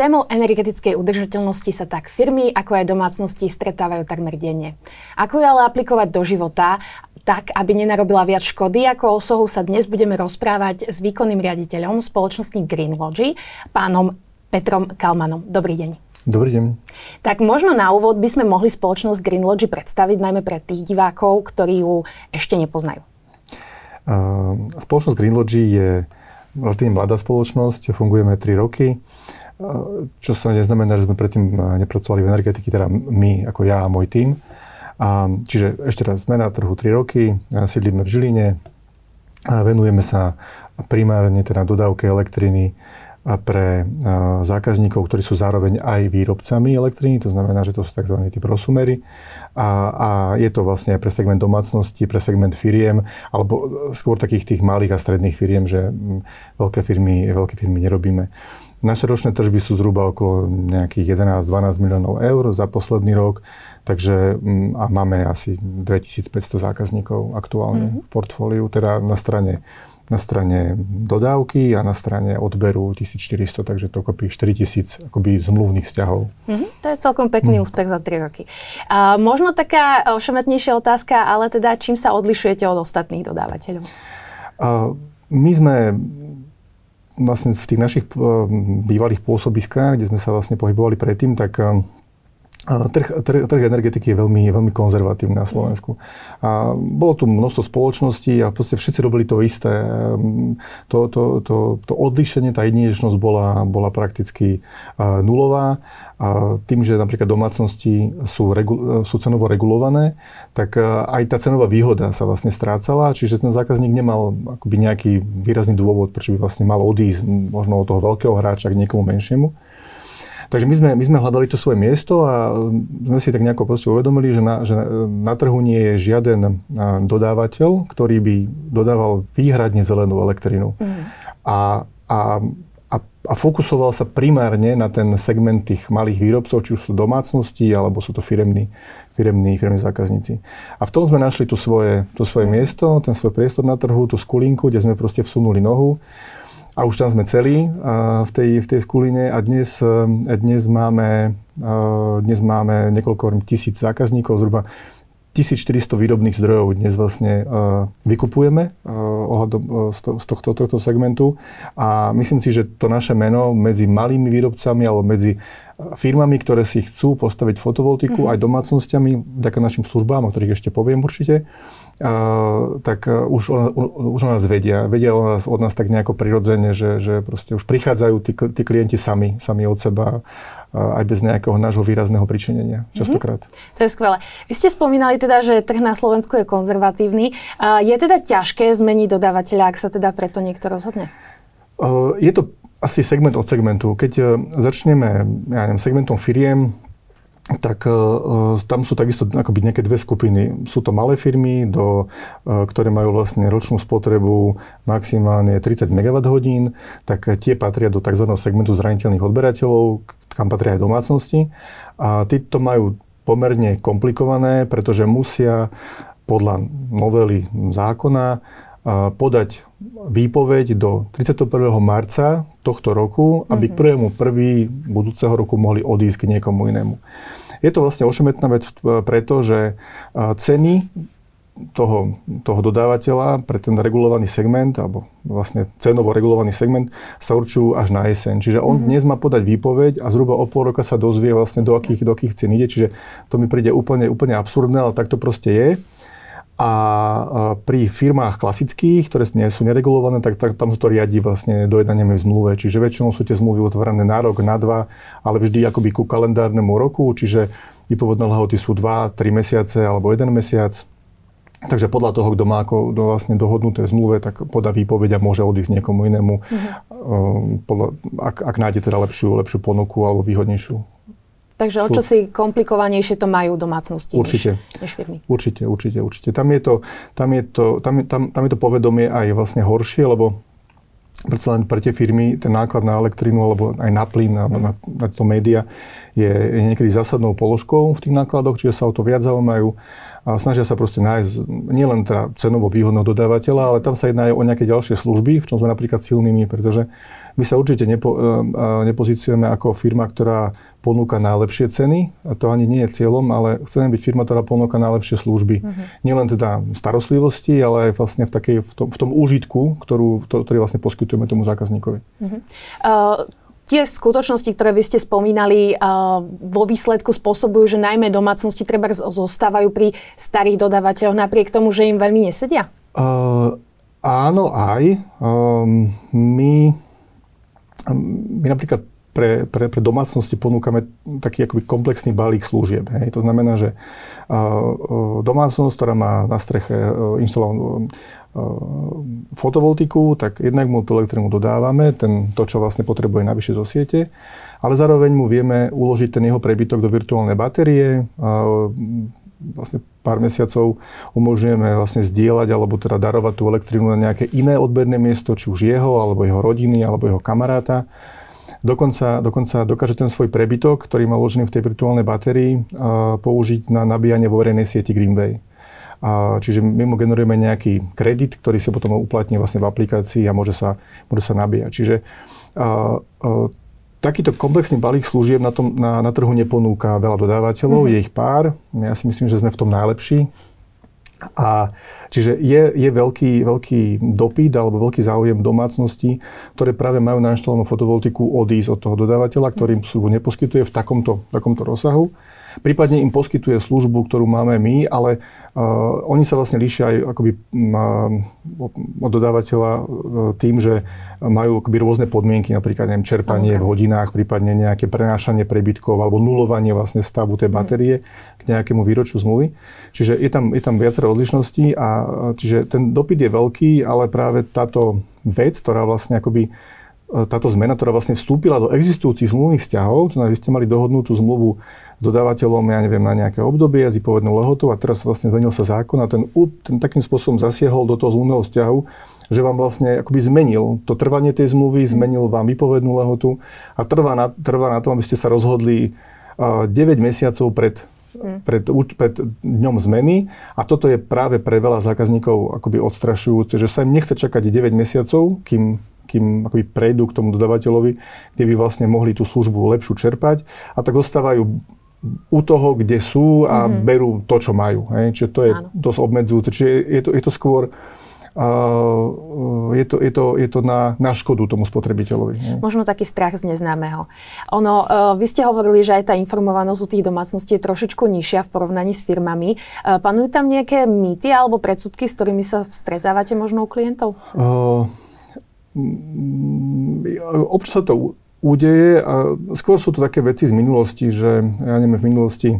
témou energetickej udržateľnosti sa tak firmy, ako aj domácnosti stretávajú takmer denne. Ako ju ale aplikovať do života tak, aby nenarobila viac škody, ako osohu sa dnes budeme rozprávať s výkonným riaditeľom spoločnosti Greenlogy, pánom Petrom Kalmanom. Dobrý deň. Dobrý deň. Tak možno na úvod by sme mohli spoločnosť Greenlogy predstaviť najmä pre tých divákov, ktorí ju ešte nepoznajú. Spoločnosť Greenlogy je relatívne mladá spoločnosť, fungujeme 3 roky, čo sa neznamená, že sme predtým nepracovali v energetike, teda my, ako ja a môj tím. Čiže ešte raz, sme na trhu 3 roky, sídlíme v Žiline, venujeme sa primárne teda dodávke elektriny pre zákazníkov, ktorí sú zároveň aj výrobcami elektriny, to znamená, že to sú tzv. Tí prosumery. A je to vlastne aj pre segment domácnosti, pre segment firiem, alebo skôr takých tých malých a stredných firiem, že veľké firmy nerobíme. Naše ročné tržby sú zhruba okolo nejakých 11-12 miliónov eur za posledný rok, takže a máme asi 2500 zákazníkov aktuálne v portfóliu, teda na strane dodávky a na strane odberu 1400, takže to kopí 4000 akoby zmluvných vzťahov. To je celkom pekný úspech za 3 roky. Možno taká ošemetnejšia otázka, ale teda čím sa odlišujete od ostatných dodávateľov? My sme vlastne v tých našich bývalých pôsobiskách, kde sme sa vlastne pohybovali predtým, tak Trh energetiky je veľmi konzervatívny na Slovensku. A bolo tu množstvo spoločností a v podstate všetci robili to isté. To odlišenie, tá jedinečnosť bola prakticky nulová. A tým, že napríklad domácnosti sú cenovo regulované, tak aj tá cenová výhoda sa vlastne strácala, čiže ten zákazník nemal akoby nejaký výrazný dôvod, prečo by vlastne mal odísť možno od toho veľkého hráča k niekomu menšiemu. Takže my sme hľadali to svoje miesto a sme si tak nejako proste uvedomili, že na trhu nie je žiaden dodávateľ, ktorý by dodával výhradne zelenú elektrinu. A fokusoval sa primárne na ten segment tých malých výrobcov, či už sú domácnosti, alebo sú to firemní zákazníci. A v tom sme našli to svoje miesto, ten svoj priestor na trhu, tú skulinku, kde sme proste vsunuli nohu. A už tam sme celí v tej skuline a dnes máme niekoľko tisíc zákazníkov, zhruba 1400 výrobných zdrojov dnes vlastne vykupujeme ohľadom z tohto segmentu. A myslím si, že to naše meno medzi malými výrobcami alebo medzi firmami, ktoré si chcú postaviť fotovoltiku aj domácnosťami, vďaka našim službám, o ktorých ešte poviem určite, tak už o nás vedia od nás tak nejako prirodzene, že proste už prichádzajú tí klienti sami od seba, aj bez nejakého nášho výrazného pričinenia, častokrát. To je skvelé. Vy ste spomínali teda, že trh na Slovensku je konzervatívny. Je teda ťažké zmeniť dodávateľa, ak sa teda preto niekto rozhodne? Je to asi segment od segmentu. Keď začneme segmentom firiem, tak tam sú takisto akoby nejaké dve skupiny. Sú to malé firmy, ktoré majú vlastne ročnú spotrebu maximálne 30 MWh, tak tie patria do tzv. Segmentu zraniteľných odberateľov, kam patria aj domácnosti. A títo majú pomerne komplikované, pretože musia podľa novely zákona podať výpoveď do 31. marca tohto roku, aby k 1. budúceho roku mohli odísť k niekomu inému. Je to vlastne ošemetná vec, pretože ceny toho dodávateľa pre ten regulovaný segment, alebo vlastne cenovo regulovaný segment, sa určujú až na jeseň. Čiže on dnes má podať výpoveď a zhruba o pol roka sa dozvie vlastne, do akých cien ide. Čiže to mi príde úplne absurdné, ale tak to proste je. A pri firmách klasických, ktoré nie sú neregulované, tak tam sa to riadi vlastne dojednaniami v zmluve. Čiže väčšinou sú tie zmluvy otvorené na rok, na dva, ale vždy akoby ku kalendárnemu roku. Čiže výpovedné lehoty sú 2-3 mesiace alebo 1 mesiac. Takže podľa toho, kto má vlastne dohodnuté zmluve, tak podá výpoveď a môže odísť niekomu inému, ak nájde teda lepšiu ponuku alebo výhodnejšiu. Takže o čo si komplikovanejšie to majú domácnosti než firmy. Určite. Tam je to povedomie aj vlastne horšie, lebo predsa len pre tie firmy ten náklad na elektrinu alebo aj na plyn alebo na to média je niekedy zásadnou položkou v tých nákladoch, čiže sa o to viac zaujímajú. a snažia sa proste nájsť nielen teda cenovo výhodného dodávateľa, ale tam sa jedná aj o nejaké ďalšie služby, v čom sme napríklad silnými, pretože my sa určite nepozíciujeme ako firma, ktorá ponúka najlepšie ceny, a to ani nie je cieľom, ale chceme byť firma, ktorá ponúka najlepšie služby. Nielen teda starostlivosti, ale aj vlastne v takej, v tom úžitku, ktorý vlastne poskytujeme tomu zákazníkovi. Tie skutočnosti, ktoré vy ste spomínali, vo výsledku spôsobujú, že najmä domácnosti trebárs zostávajú pri starých dodávateľoch, napriek tomu, že im veľmi nesedia? Áno, aj. My napríklad pre domácnosti ponúkame taký akoby komplexný balík služieb. Hej. To znamená, že domácnosť, ktorá má na streche inštalovanú fotovoltiku, tak jednak mu tú elektrínu dodávame, to, čo vlastne potrebuje navyše zo siete, ale zároveň mu vieme uložiť ten jeho prebytok do virtuálnej batérie. Vlastne pár mesiacov umožňujeme vlastne zdieľať alebo teda darovať tú elektrínu na nejaké iné odberné miesto, či už jeho, alebo jeho rodiny, alebo jeho kamaráta. Dokonca dokáže ten svoj prebytok, ktorý má uložený v tej virtuálnej batérii, použiť na nabíjanie vo verejnej sieti Greenway. Čiže my generujeme nejaký kredit, ktorý sa potom uplatní vlastne v aplikácii a môže sa nabíjať. Čiže takýto komplexný balík služieb na trhu neponúka veľa dodávateľov, je ich pár. Ja si myslím, že sme v tom najlepší. A čiže je veľký dopyt alebo veľký záujem domácností, ktoré práve majú nainštalovanú fotovoltiku, odísť od toho dodávateľa, ktorým službu neposkytuje v takomto rozsahu. Prípadne im poskytuje službu, ktorú máme my, ale oni sa vlastne líšia aj akoby od dodávateľa tým, že majú akoby rôzne podmienky, napríklad čerpanie v hodinách, prípadne nejaké prenášanie prebytkov alebo nulovanie vlastne stavu tej batérie k nejakému výročiu zmluvy. Čiže je tam viacero odlišností a čiže ten dopyt je veľký, ale práve táto vec, ktorá vlastne akoby táto zmena, ktorá vlastne vstúpila do existujúcich zmluvných vzťahov, vy ste mali dohodnutú zmluvu s dodávateľom, ja neviem, na nejaké obdobie, s výpovednou lehotou, a teraz vlastne zmenil sa zákon a ten takým spôsobom zasiehol do toho zmluvného vzťahu, že vám vlastne akoby zmenil to trvanie tej zmluvy, zmenil vám výpovednú lehotu a trvá na tom, aby ste sa rozhodli 9 mesiacov pred dňom zmeny, a toto je práve pre veľa zákazníkov akoby odstrašujúce, že sa im nechce čakať 9 mesiacov, kým akoby prejdú k tomu dodávateľovi, kde by vlastne mohli tú službu lepšiu čerpať, a tak ostávajú u toho, kde sú, a berú to, čo majú. Hej? Čiže to je dosť obmedzujúce. Čiže je to skôr je to na škodu tomu spotrebiteľovi. Nie? Možno taký strach z neznámeho. Vy ste hovorili, že aj tá informovanosť u tých domácností je trošičku nižšia v porovnaní s firmami. Panujú tam nejaké mýty alebo predsudky, s ktorými sa stretávate možno u klientov? Občas sa to udeje a skôr sú to také veci z minulosti, že ja neviem, v minulosti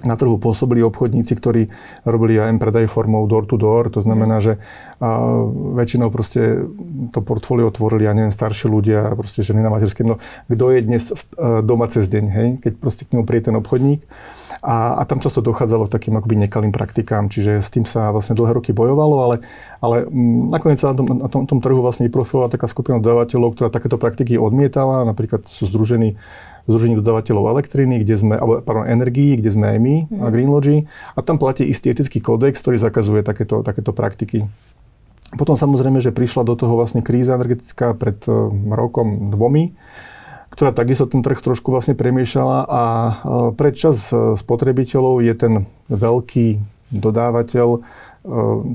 na trhu pôsobili obchodníci, ktorí robili aj predaj formou door-to-door. To znamená, že väčšinou proste to portfólio tvorili, ja neviem, starší ľudia, proste ženy na materskej. No, kto je dnes doma cez deň, hej? Keď proste k nemu príde ten obchodník. A tam často dochádzalo k takým akoby nekalým praktikám. Čiže s tým sa vlastne dlhé roky bojovalo, ale nakoniec sa na tom trhu vlastne vyprofilovala taká skupina dodávateľov, ktorá takéto praktiky odmietala. Napríklad sú Združenie dodávateľov elektriny, energií, kde sme aj my, a Greenlogy. A tam platí istý etický kódex, ktorý zakazuje takéto praktiky. Potom samozrejme, že prišla do toho vlastne kríza energetická pred rokom 2, ktorá takisto ten trh trošku vlastne premiešala, a pre časť spotrebiteľov je ten veľký dodávateľ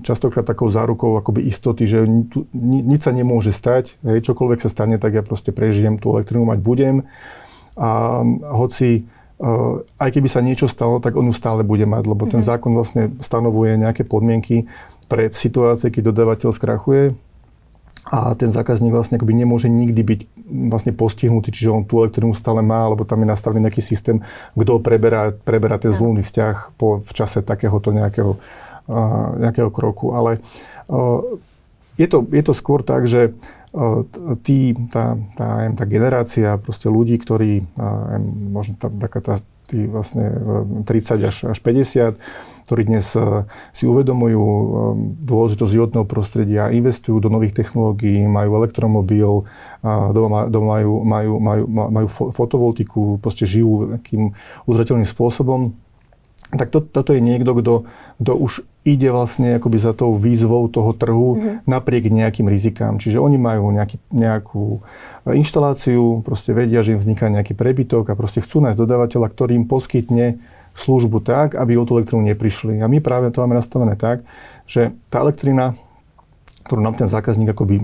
častokrát takou zárukou akoby istoty, že nič sa nemôže stať, hej, čokoľvek sa stane, tak ja proste prežijem, tú elektrinu mať budem. A hoci, aj keby sa niečo stalo, tak on ju stále bude mať, lebo ten zákon vlastne stanovuje nejaké podmienky pre situácie, keď dodávateľ skrachuje a ten zákazník vlastne akoby nemôže nikdy byť vlastne postihnutý, čiže on tú elektrinu stále má, alebo tam je nastavený nejaký systém, kto preberá ten zmluvný vzťah v čase takéhoto nejakého kroku. Ale je to skôr tak, že tá generácia proste ľudí, ktorí možno tí vlastne 30 až 50, ktorí dnes si uvedomujú dôležitosť životného prostredia, investujú do nových technológií, majú elektromobil, majú fotovoltiku, proste žijú takým udržateľným spôsobom, tak toto je niekto, kto už ide vlastne akoby za tou výzvou toho trhu napriek nejakým rizikám. Čiže oni majú nejakú inštaláciu, proste vedia, že im vzniká nejaký prebytok a proste chcú nájsť dodávateľa, ktorý im poskytne službu tak, aby o tú elektrínu neprišli. A my práve to máme nastavené tak, že tá elektrina, ktorú nám ten zákazník akoby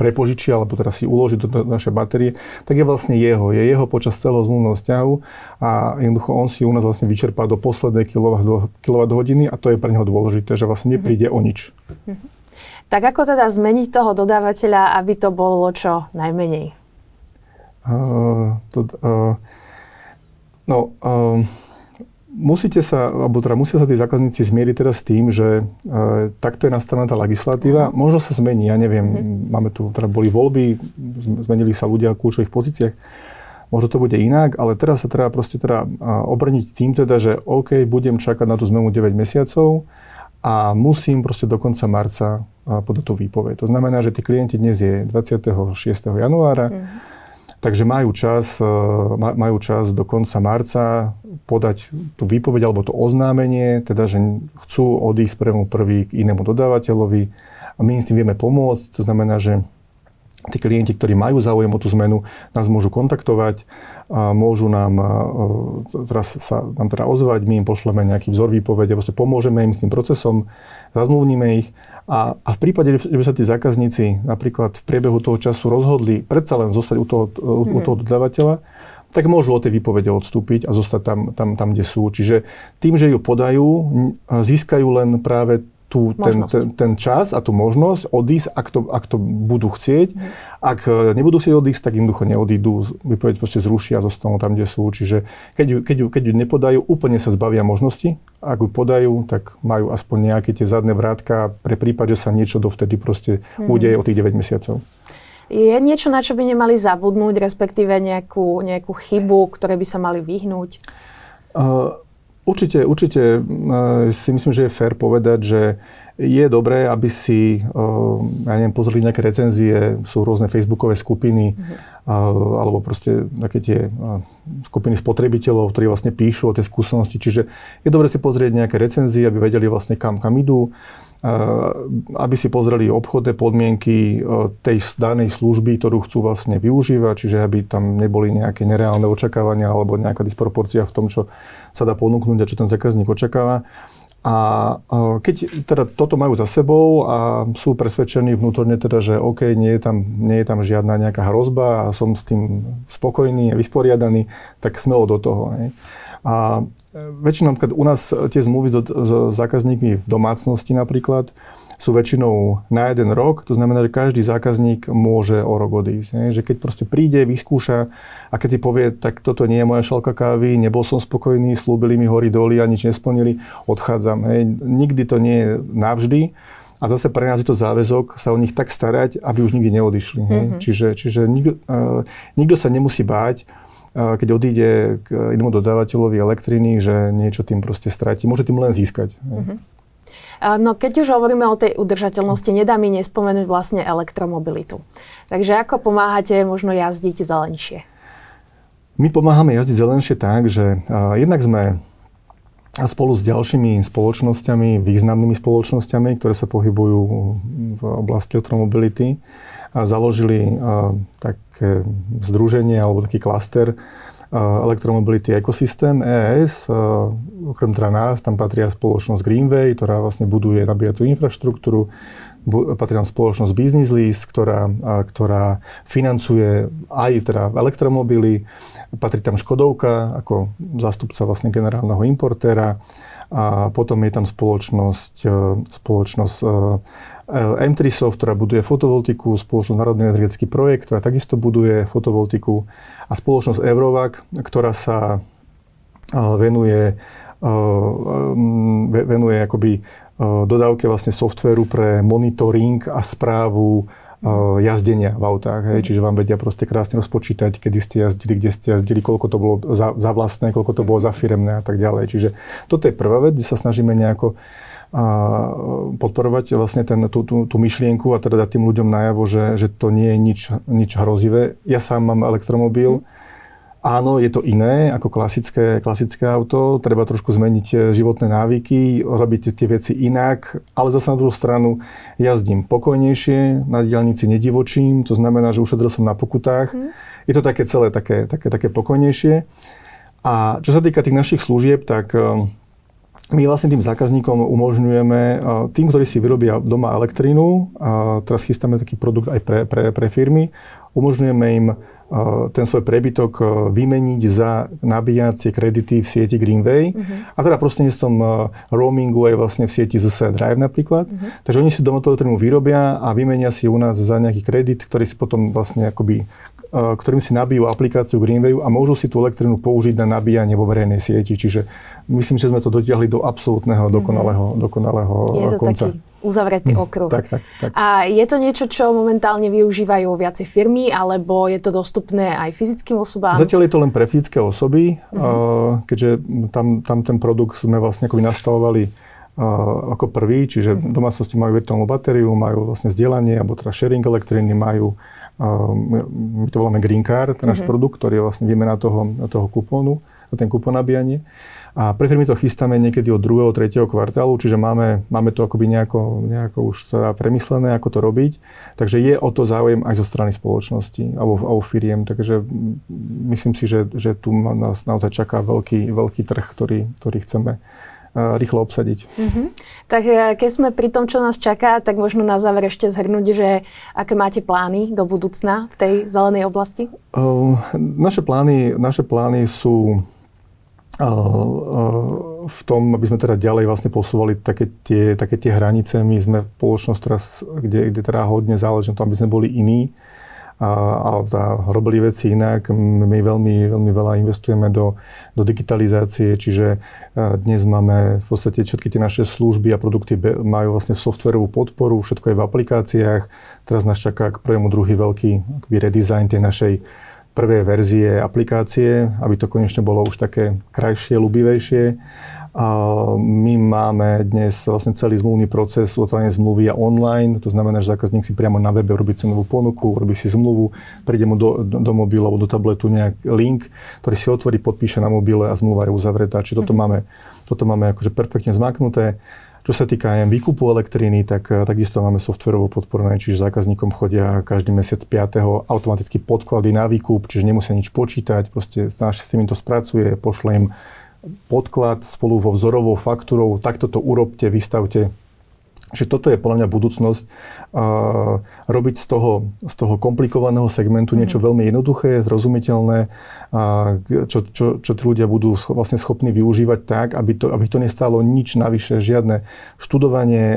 prepožičia, alebo teraz si uloží do našej batérie, tak je vlastne jeho. Je jeho počas celého zmluvného vzťahu a jednoducho on si u nás vlastne vyčerpá do poslednej kilowatthodiny a to je pre neho dôležité, že vlastne nepríde o nič. Tak ako teda zmeniť toho dodávateľa, aby to bolo čo najmenej? Musia sa tí zákazníci zmieriť teraz s tým, že takto je nastavená tá legislatíva. Možno sa zmení, ja neviem, máme tu, teda boli voľby, zmenili sa ľudia v kľúčových pozíciách, možno to bude inak, ale teraz sa treba proste obrniť tým teda, že OK, budem čakať na tú zmenu 9 mesiacov a musím proste do konca marca podať tú výpoveď. To znamená, že tí klienti dnes je 26. januára, takže majú čas do konca marca podať tú výpoveď alebo to oznámenie, teda že chcú odísť prvý k inému dodávateľovi a my im s tým vieme pomôcť. To znamená, že tí klienti, ktorí majú záujem o tú zmenu, nás môžu kontaktovať, a môžu nám ozvať, my im pošleme nejaký vzor výpovede, proste pomôžeme im s tým procesom, zazmluvníme ich a v prípade, že by sa tí zákazníci napríklad v priebehu toho času rozhodli predsa len zostať u toho dodávateľa, tak môžu od tej výpovede odstúpiť a zostať tam, kde sú. Čiže tým, že ju podajú, získajú len práve ten čas a tú možnosť odísť, ak to budú chcieť. Ak nebudú chcieť odísť, tak jednoducho neodídu, vypoveď proste zrušia a zostanú tam, kde sú. Čiže keď ju nepodajú, úplne sa zbavia možnosti. Ak ju podajú, tak majú aspoň nejaké tie zadné vrátka pre prípad, že sa niečo dovtedy proste udeje o tých 9 mesiacov. Je niečo, na čo by nemali zabudnúť, respektíve nejakú chybu, ktoré by sa mali vyhnúť? Určite si myslím, že je fér povedať, že je dobré, aby si pozreli nejaké recenzie, sú rôzne facebookové skupiny alebo proste také tie skupiny spotrebiteľov, ktorí vlastne píšu o tej skúsenosti. Čiže je dobré si pozrieť nejaké recenzie, aby vedeli vlastne kam idú, aby si pozreli obchodné podmienky tej danej služby, ktorú chcú vlastne využívať, čiže aby tam neboli nejaké nereálne očakávania alebo nejaká disproporcia v tom, čo sa dá ponúknuť a čo ten zákazník očakáva. A keď teda toto majú za sebou a sú presvedčení vnútorne teda, že OK, nie je tam žiadna nejaká hrozba a som s tým spokojný a vysporiadaný, tak smelo do toho. Ne? A väčšinou u nás tie zmluvy s zákazníkmi v domácnosti napríklad sú väčšinou na jeden rok, to znamená, že každý zákazník môže o rok odísť. Ne? Že keď proste príde, vyskúša a keď si povie, tak toto nie je moja šalka kávy, nebol som spokojný, slúbili mi hory doly a nič nesplnili, odchádzam. Ne? Nikdy to nie je navždy a zase pre nás je to záväzok sa o nich tak starať, aby už nikdy neodišli. Ne? Čiže nikto sa nemusí báť, keď odíde k inému dodávateľovi elektriny, že niečo tým proste stratí. Môže tým len získať. Ne? No keď už hovoríme o tej udržateľnosti, nedá mi nespomenúť vlastne elektromobilitu. Takže ako pomáhate možno jazdiť zelenšie? My pomáhame jazdiť zelenšie tak, že jednak sme spolu s ďalšími spoločnosťami, významnými spoločnosťami, ktoré sa pohybujú v oblasti elektromobility, založili také združenie alebo taký klaster Electromobility Ecosystem ES, okrem teda nás, tam patria spoločnosť Greenway, ktorá vlastne buduje nabíjacú infraštruktúru, patrí tam spoločnosť Business Lease, ktorá financuje aj teda elektromobily, patrí tam Škodovka ako zástupca vlastne generálneho importéra a potom je tam spoločnosť M3 soft, ktorá buduje fotovoltiku, spoločnosť Národný energetický projekt, ktorá takisto buduje fotovoltiku a spoločnosť Eurovac, ktorá sa venuje akoby dodávke vlastne softvéru pre monitoring a správu jazdenia v autách. Hej. Čiže vám vedia proste krásne rozpočítať, kedy ste jazdili, kde ste jazdili, koľko to bolo za vlastné, koľko to bolo za firemné a tak ďalej. Čiže toto je prvá vec, kde sa snažíme nejako podporovať vlastne tú myšlienku a teda dať tým ľuďom najavo, že to nie je nič hrozivé. Ja sám mám elektromobil Áno, je to iné ako klasické auto, treba trošku zmeniť životné návyky, robiť tie veci inak, ale zase na druhú stranu jazdím pokojnejšie, na diaľnici nedivočím, to znamená, že ušetril som na pokutách. Je to také celé také pokojnejšie. A čo sa týka tých našich služieb, tak my vlastne tým zákazníkom umožňujeme, tým, ktorí si vyrobia doma elektrínu, teraz chystáme taký produkt aj pre firmy, umožňujeme im ten svoj prebytok vymeniť za nabíjacie kredity v sieti Greenway. A teda prostredníctvom roamingu aj vlastne v sieti ZSE Drive napríklad. Takže oni si doma tú elektrínu vyrobia a vymenia si u nás za nejaký kredit, ktorý si potom vlastne akoby, ktorým si nabijú aplikáciu Greenwayu a môžu si tú elektrínu použiť na nabíjanie vo verejnej sieti. Čiže myslím, že sme to dotiahli do absolútneho dokonalého konca. Taký uzavretý okruh. Tak. A je to niečo, čo momentálne využívajú viacej firmy, alebo je to dostupné aj fyzickým osobám? Zatiaľ je to len pre fyzické osoby, keďže tam ten produkt sme vlastne akoby nastavovali ako prvý, čiže domácnosti majú virtuálnu batériu, majú vlastne zdieľanie, alebo teda sharing elektriny, majú, my to voláme Green Card, ten náš produkt, ktorý je vlastne výmena toho kupónu, ten kupón nabíjanie. A pre firmy to chystáme niekedy od 2. 3. kvartálu, čiže máme to akoby nejako už teda premyslené, ako to robiť. Takže je o to záujem aj zo strany spoločnosti alebo firiem. Takže myslím si, že tu nás naozaj čaká veľký trh, ktorý chceme rýchlo obsadiť. Tak keď sme pri tom, čo nás čaká, tak možno na záver ešte zhrnúť, že aké máte plány do budúcna v tej zelenej oblasti? Naše plány sú v tom, aby sme teda ďalej vlastne posúvali také tie hranice. My sme spoločnosť teraz, kde teda hodne záleží na tom, aby sme boli iní a robili veci inak. My veľmi veľa investujeme do digitalizácie, čiže dnes máme v podstate všetky tie naše služby a produkty majú vlastne softwarovú podporu, všetko je v aplikáciách. Teraz nás čaká k prvému druhý veľký akby redesign tej našej prvé verzie aplikácie, aby to konečne bolo už také krajšie, ľubivejšie. A my máme dnes vlastne celý zmluvný proces, otváranie zmluvy a online, to znamená, že zákazník si priamo na webe robí cenovú ponuku, robí si zmluvu, príde mu do mobilu alebo do tabletu nejaký link, ktorý si otvorí, podpíše na mobile a zmluva je uzavretá. Čiže toto máme akože perfektne zmaknuté. Čo sa týka aj výkupu elektriny, tak takisto máme softverovo podporné, čiže zákazníkom chodia každý mesiac 5. automaticky podklady na výkup, čiže nemusia nič počítať, proste náš systém im to spracuje, pošle im podklad spolu vo vzorovou faktúrou, takto to urobte, vystavte. Čiže toto je podľa mňa budúcnosť, robiť z toho komplikovaného segmentu niečo veľmi jednoduché, zrozumiteľné, čo tí ľudia budú vlastne schopní využívať tak, aby to nestálo nič navyše, žiadne študovanie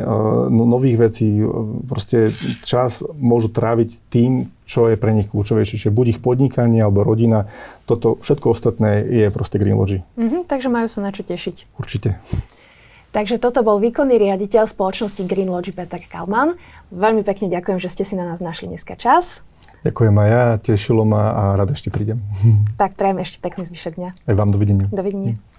nových vecí, proste čas môžu tráviť tým, čo je pre nich kľúčovejšie, čiže buď ich podnikanie alebo rodina, toto všetko ostatné je proste Greenlogy. Takže majú sa na čo tešiť. Určite. Takže toto bol výkonný riaditeľ spoločnosti Greenlogy Petr Kalman. Veľmi pekne ďakujem, že ste si na nás našli dneska čas. Ďakujem aj ja, tešilo ma a rád ešte prídem. Tak prajem ešte pekný zvyšok dňa. Aj vám, dovidenia. Dovidenia.